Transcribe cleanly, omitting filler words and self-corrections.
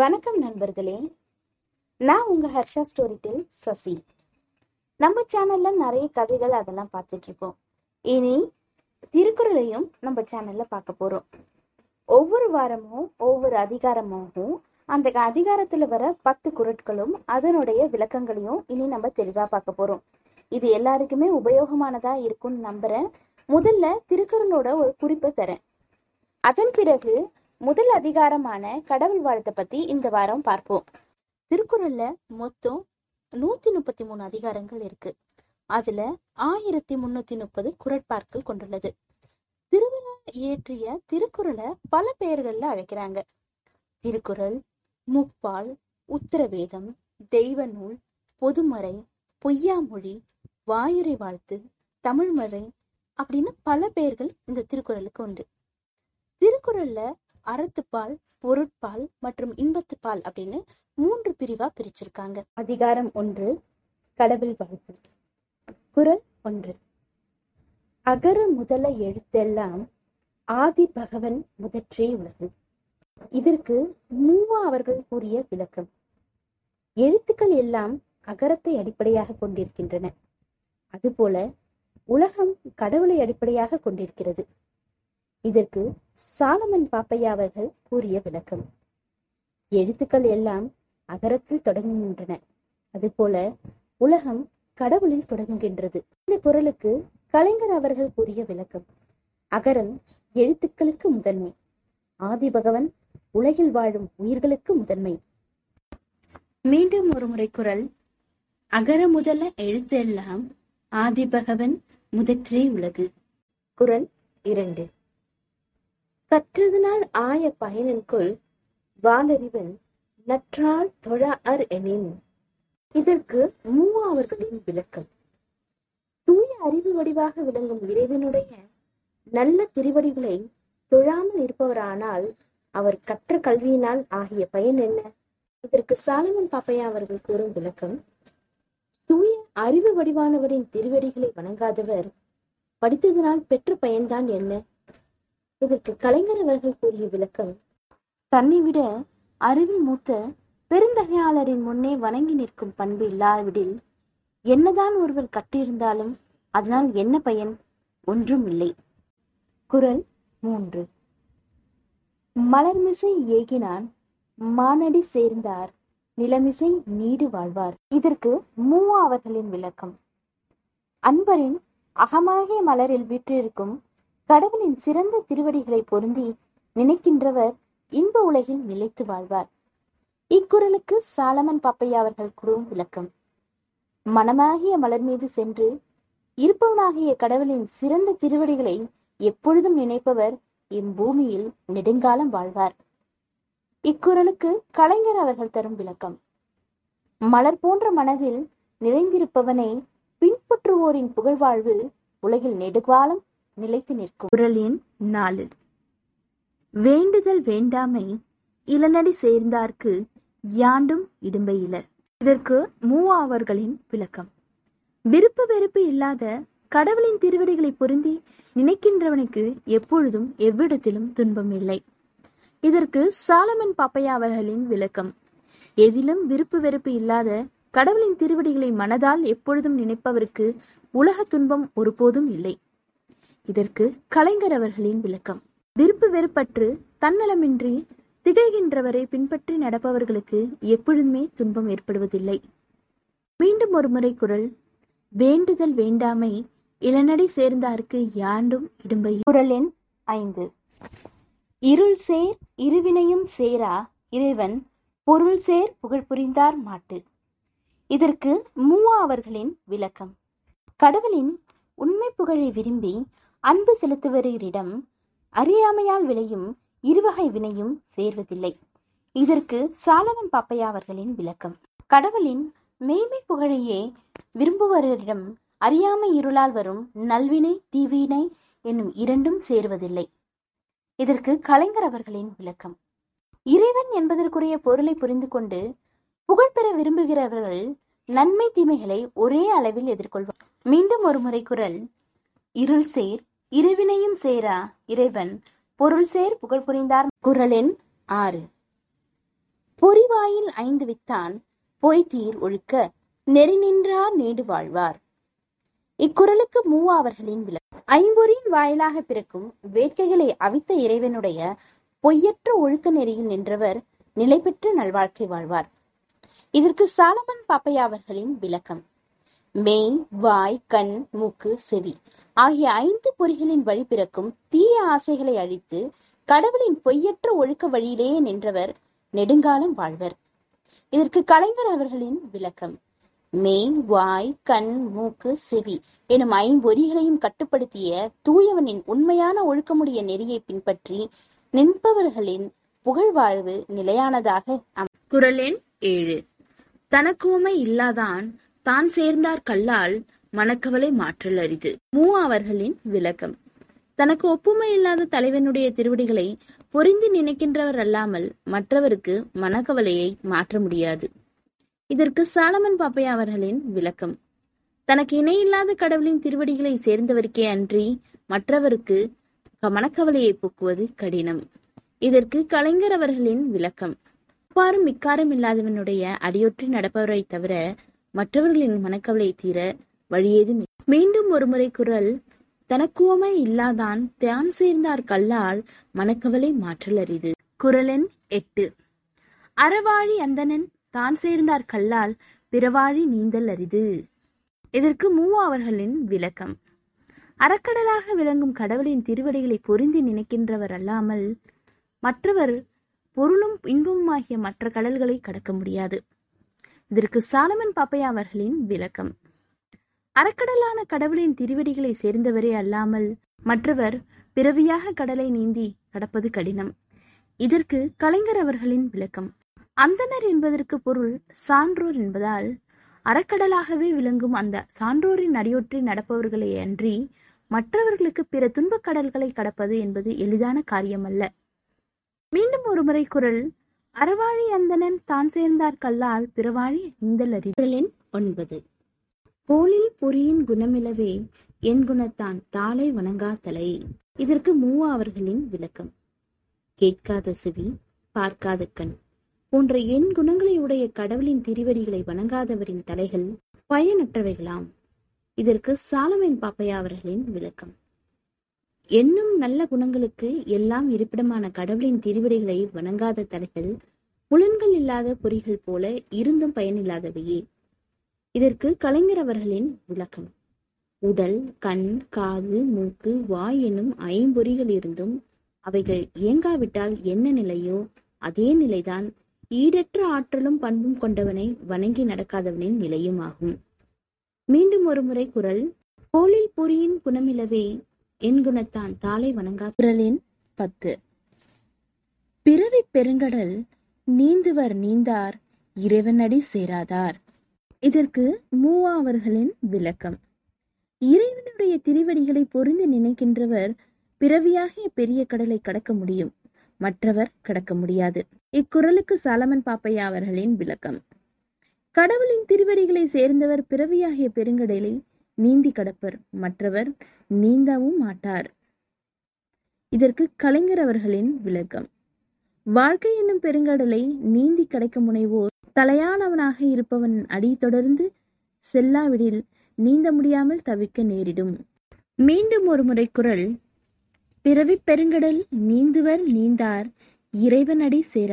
வணக்கம் நண்பர்களே, நான் உங்க ஹர்ஷா ஸ்டோரி டெல் சசி. நம்ம சேனல்ல நிறைய கதைகள் அதெல்லாம் பார்த்துட்டு இருக்கோம். இனி திருக்குறளையும் நம்ம சேனல்ல பார்க்க போறோம். ஒவ்வொரு வாரமும் ஒவ்வொரு அதிகாரமாகவும் அந்த அதிகாரத்துல வர 10 குறட்களும் அதனுடைய விளக்கங்களையும் இனி நம்ம தெளிவா பார்க்க போறோம். இது எல்லாருக்குமே உபயோகமானதா இருக்கும்னு நம்புறேன். முதல்ல திருக்குறளோட ஒரு குறிப்பை தரேன், அதன் பிறகு முதல் அதிகாரமான கடவுள் வாழ்த்தை பத்தி இந்த வாரம் பார்ப்போம். திருக்குறள்ல மொத்தம் 133 அதிகாரங்கள் இருக்கு. அதுல 1330 குறட்பாற்கள் கொண்டுள்ளது. திருவிழா இயற்றிய திருக்குறளை பல பெயர்கள்ல அழைக்கிறாங்க. திருக்குறள், முப்பால், உத்தரவேதம், தெய்வநூல், பொதுமறை, பொய்யாமொழி, வாயுறை வாழ்த்து, தமிழ்மறை அப்படின்னு பல பெயர்கள் இந்த திருக்குறளுக்கு உண்டு. திருக்குறள்ல அறத்துப்பால், பொருட்பால் மற்றும் இன்பத்து பால் அப்படின்னு 3 பிரிவா பிரிச்சிருக்காங்க. அதிகாரம் 1 கடவுள் வாழ்த்து. குறள் 1. அகர முதல எழுத்தெல்லாம் ஆதி பகவன் முதற்றே உலகு. இதற்கு மூவா அவர்கள் கூறிய விளக்கம்: எழுத்துக்கள் எல்லாம் அகரத்தை அடிப்படையாக கொண்டிருக்கின்றன. அதுபோல உலகம் கடவுளை அடிப்படையாக கொண்டிருக்கிறது. இதற்கு சாலமன் பாப்பையா அவர்கள் கூறிய விளக்கம்: எழுத்துக்கள் எல்லாம் அகரத்தில் தொடங்குகின்றன, அதுபோல உலகம் கடவுளில் தொடங்குகின்றது. இந்த குறளுக்கு கலைஞர் அவர்கள் கூறிய விளக்கம்: அகரம் எழுத்துக்களுக்கு முதன்மை, ஆதி பகவன் உலகில் வாழும் உயிர்களுக்கு முதன்மை. மீண்டும் ஒரு முறை குறள்: அகர முதல எழுத்து எல்லாம் ஆதி பகவன் முதற்றே உலகு. குறள் 2. கற்றதனால் ஆய பயனின்குள் வானறிவன் நற்றால் தொழார் எனின். இதற்கு மூவா அவர்களின் விளக்கம்: தூய அறிவு வடிவாக விளங்கும் இறைவனுடைய நல்ல திருவடிகளை தொழாமல் இருப்பவரானால் அவர் கற்ற கல்வியினால் ஆகிய பயன் என்ன? இதற்கு சாலமன் பாப்பையா அவர்கள் கூறும் விளக்கம்: தூய அறிவு வடிவானவரின் திருவடிகளை வணங்காதவர் படித்ததனால் பெற்ற பயன்தான் என்ன? இதற்கு கலைஞர் அவர்கள் கூறிய விளக்கம்: தன்னை விட அறிவில் மூத்த பெருந்தகையாளரின் முன்னே வணங்கி நிற்கும் பண்பு இல்லாவிடில் என்னதான் ஒருவர் கற்றிருந்தாலும் அதனால் என்ன பயன்? ஒன்றும் இல்லை. குறள் 3. மலர்மிசை ஏகினான் மானடி சேர்ந்தார் நிலமிசை நீடு வாழ்வார். இதற்கு மூவா அவர்களின் விளக்கம்: அன்பரின் அகமாகிய மலரில் வீற்றிருக்கும் கடவுளின் சிறந்த திருவடிகளை பொருந்தி நினைக்கின்றவர் இன்ப உலகில் நிலைத்து வாழ்வார். இக்குறளுக்கு சாலமன் பாப்பையா அவர்கள் கூறும் விளக்கம்: மனமாகிய மலர் மீது சென்று இருப்பவனாகிய கடவுளின் சிறந்த திருவடிகளை எப்பொழுதும் நினைப்பவர் இப்பூமியில் நெடுங்காலம் வாழ்வார். இக்குறளுக்கு கலைஞர் அவர்கள் தரும் விளக்கம்: மலர் போன்ற மனதில் நிறைந்திருப்பவனை பின்பற்றுவோரின் புகழ்வாழ்வு உலகில் நெடுங்காலம் நிலைத்து நிற்கும். குறளின் 4. வேண்டுதல் வேண்டாமை இளநடி சேர்ந்தார்க்கு யாண்டும் இடும்பை இலர். இதற்கு மூவா அவர்களின் விளக்கம்: விருப்ப வெறுப்பு இல்லாத கடவுளின் திருவடிகளை பொருந்தி நினைக்கின்றவனுக்கு எப்பொழுதும் எவ்விடத்திலும் துன்பம் இல்லை. இதற்கு சாலமன் பாப்பையா அவர்களின் விளக்கம்: எதிலும் விருப்பு வெறுப்பு இல்லாத கடவுளின் திருவடிகளை மனதால் எப்பொழுதும் நினைப்பவருக்கு உலக துன்பம் ஒருபோதும் இல்லை. இதற்கு கலைஞர் அவர்களின் விளக்கம்: விருப்பு வெறுப்பற்று தன்னலமின்றி திகழ்கின்றவரை பின்பற்றி நடப்பவர்களுக்கு எப்பொழுதுமே துன்பம் ஏற்படுவதில்லை. மீண்டும் ஒரு முறை குறள்: வேண்டுதல் வேண்டாமை இளநடை சேர்ந்தார்க்கு யாண்டும் இடும்பை. குறளின் 5. இருள் சேர் இருவினையும் சேரா இறைவன் பொருள் சேர் புகழ் புரிந்தார் மாட்டு. இதற்கு மூவா அவர்களின் விளக்கம்: கடவுளின் உண்மை புகழை விரும்பி அன்பு செலுத்துவரிடம் அறியாமையால் விளையும் இருவகை வினையும் சேர்வதில்லை. இதற்கு சாலமன் பாப்பையா அவர்களின் விளக்கம்: கடவுளின் மெய்மை புகழையே விரும்புவரிடம் அறியாமை இருளால் வரும் நல்வினை தீவினை என்னும் இரண்டும் சேர்வதில்லை. இதற்கு கலைஞர் அவர்களின் விளக்கம்: இறைவன் என்பதற்குரிய பொருளை புரிந்து கொண்டு புகழ்பெற விரும்புகிறவர்கள் நன்மை தீமைகளை ஒரே அளவில் எதிர்கொள்வார். மீண்டும் ஒரு முறை குறள்: இருள் சேர் இருவினையும் சேரா இறைவன் பொருள் சேர் புகழ் புரிந்தார். குறளின் 6. பொறிவாயில் ஐந்துவித்தான் பொய்தீர் ஒழுக்க நெறி நின்றார் நீடு வாழ்வார். இக்குறளுக்கு மூவா அவர்களின் விளக்கம். ஐம்பொறியின் வாயிலாக பிறக்கும் வேட்கைகளை அவித்த இறைவனுடைய பொய்யற்ற ஒழுக்க நெறியில் நின்றவர் நிலை பெற்று நல்வாழ்க்கை வாழ்வார். இதற்கு சாலமன் பாப்பையா அவர்களின் விளக்கம். மெய், வாய், கண், மூக்கு, செவி ஆகிய ஐந்து பொறிகளின் வழி பிறக்கும் தீய ஆசைகளை அழித்து கடவுளின் பொய்யற்ற ஒழுக்க வழியிலேயே நின்றவர் நெடுங்காலம் வாழ்வர். இதற்கு கலைஞர் அவர்களின் விளக்கம். மெய், வாய், கண், மூக்கு, செவி எனும் ஐம்பொறிகளையும் கட்டுப்படுத்திய தூயவனின் உண்மையான ஒழுக்கமுடைய நெறியை பின்பற்றி நின்பவர்களின் புகழ்வாழ்வு நிலையானதாக. குறள் எண் 7. தனக்குமை இல்லாதான் தான் சேர்ந்தார் கல்லால் மனக்கவலை மாற்றல் அரிது. மூவா அவர்களின் விளக்கம். தனக்கு ஒப்புமை இல்லாத தலைவனுடைய திருவடிகளை பொறிந்து நினைக்கின்றவர் அல்லாமல் மற்றவருக்கு மனக்கவலையை மாற்ற முடியாது. இதற்கு சாலமன் பாப்பையா அவர்களின் விளக்கம். தனக்கு இணையில்லாத கடவுளின் திருவடிகளை சேர்ந்தவருக்கே அன்றி மற்றவருக்கு மனக்கவலையை போக்குவது கடினம். இதற்கு கலைஞர் அவர்களின் விளக்கம். அப்பாரும் இக்காரும் இல்லாதவனுடைய அடியொற்றி நடப்பவரை தவிர மற்றவர்களின் மனக்கவலை தீர வழியேதும். மீண்டும் ஒருமுறை குறள். தனக்குமை இல்லாதான் தான் சேர்ந்தார் கல்லால் மனக்கவலை மாற்றல் அரிது. குறள் எண் 8. அறவாழி அந்தணன் தான் சேர்ந்தார் கல்லால் பிறவாழி நீந்தல் அரிது. இதற்கு மூவா அவர்களின் விளக்கம். அறக்கடலாக விளங்கும் கடவுளின் திருவடிகளை பொருந்தி நினைக்கின்றவர் அல்லாமல் மற்றவர் பொருளும் இன்பமும் ஆகிய மற்ற கடல்களை கடக்க முடியாது. இதற்கு சாலமன் பாப்பையா அவர்களின் விளக்கம். அறக்கடலான கடவுளின் திருவடிகளை சேர்ந்தவரே அல்லாமல் மற்றவர் பிறவியாக கடலை நீந்தி கடப்பது கடினம். இதற்கு கலைஞர் அவர்களின் விளக்கம். அந்தனர் என்பதற்கு பொருள் சான்றோர் என்பதால் அறக்கடலாகவே விளங்கும் அந்த சான்றோரின் அடியொற்றி நடப்பவர்களே அன்றி மற்றவர்களுக்கு பிற துன்பக் கடல்களை கடப்பது என்பது எளிதான காரியமல்ல. மீண்டும் ஒருமுறை குறள். அறவாழி அந்தணன் தான் சேர்ந்தார் கல்லால் பிறவாழி நீந்தல் அரிது. 9. கோளில் பொறியின் குணமிலவே என் குணத்தான் தாளை வணங்காதலை. இதற்கு மூவா அவர்களின் விளக்கம். கேட்காத செவி, பார்க்காத கண் போன்ற எண் குணங்களை உடைய கடவுளின் திருவடிகளை வணங்காதவரின் தலைகள் பயனற்றவைகளாம். இதற்கு சாலமன் பாப்பையா அவர்களின் விளக்கம். என்னும் நல்ல குணங்களுக்கு எல்லாம் இருப்பிடமான கடவுளின் திருவடிகளை வணங்காத தலைகள் புலன்கள் இல்லாத பொறிகள் போல இருந்தும் பயனில்லாதவையே. இதற்கு கலைஞர் அவர்களின் விளக்கம். உடல், கண், காது, மூக்கு, வாய் எனும் ஐம்பொறிகள் இருந்தும் அவைகள் இயங்காவிட்டால் என்ன நிலையோ அதே நிலைதான் ஈடற்ற ஆற்றலும் பண்பும் கொண்டவனை வணங்கி நடக்காதவனின் நிலையும் ஆகும். மீண்டும் ஒருமுறை குறள். கோளில் பொறியின் குணமிலவே என் குணத்தான் தாளை வணங்கா. குறளின் 10. பிறவி பெருங்கடல் நீந்துவர் நீந்தார் இறைவனடி சேராதார். இதற்கு மூவா அவர்களின் விளக்கம். இறைவனுடைய திருவடிகளை பொருந்து நினைக்கின்றவர் பிறவியாகிய பெரிய கடலை கடக்க முடியும், மற்றவர் கடக்க முடியாது. இக்குறளுக்கு சாலமன் பாப்பையா அவர்களின் விளக்கம். கடவுளின் திருவடிகளை சேர்ந்தவர் பிறவியாகிய பெருங்கடலை நீந்தி கடப்பர், மற்றவர் நீந்தவும் மாட்டார். இதற்கு கலைஞர் அவர்களின் விளக்கம். வாழ்க்கை என்னும் பெருங்கடலை நீந்தி கடக்க முனைவோர் தலையானவனாக இருப்பவன் அடி தொடர்ந்து செல்லாவிடில் நீந்த முடியாமல் தவிக்க நேரிடும். மீண்டும் ஒரு முறை குறள். பிறவி பெருங்கடல் நீந்துவர் நீந்தார் இறைவனடி சேரார்.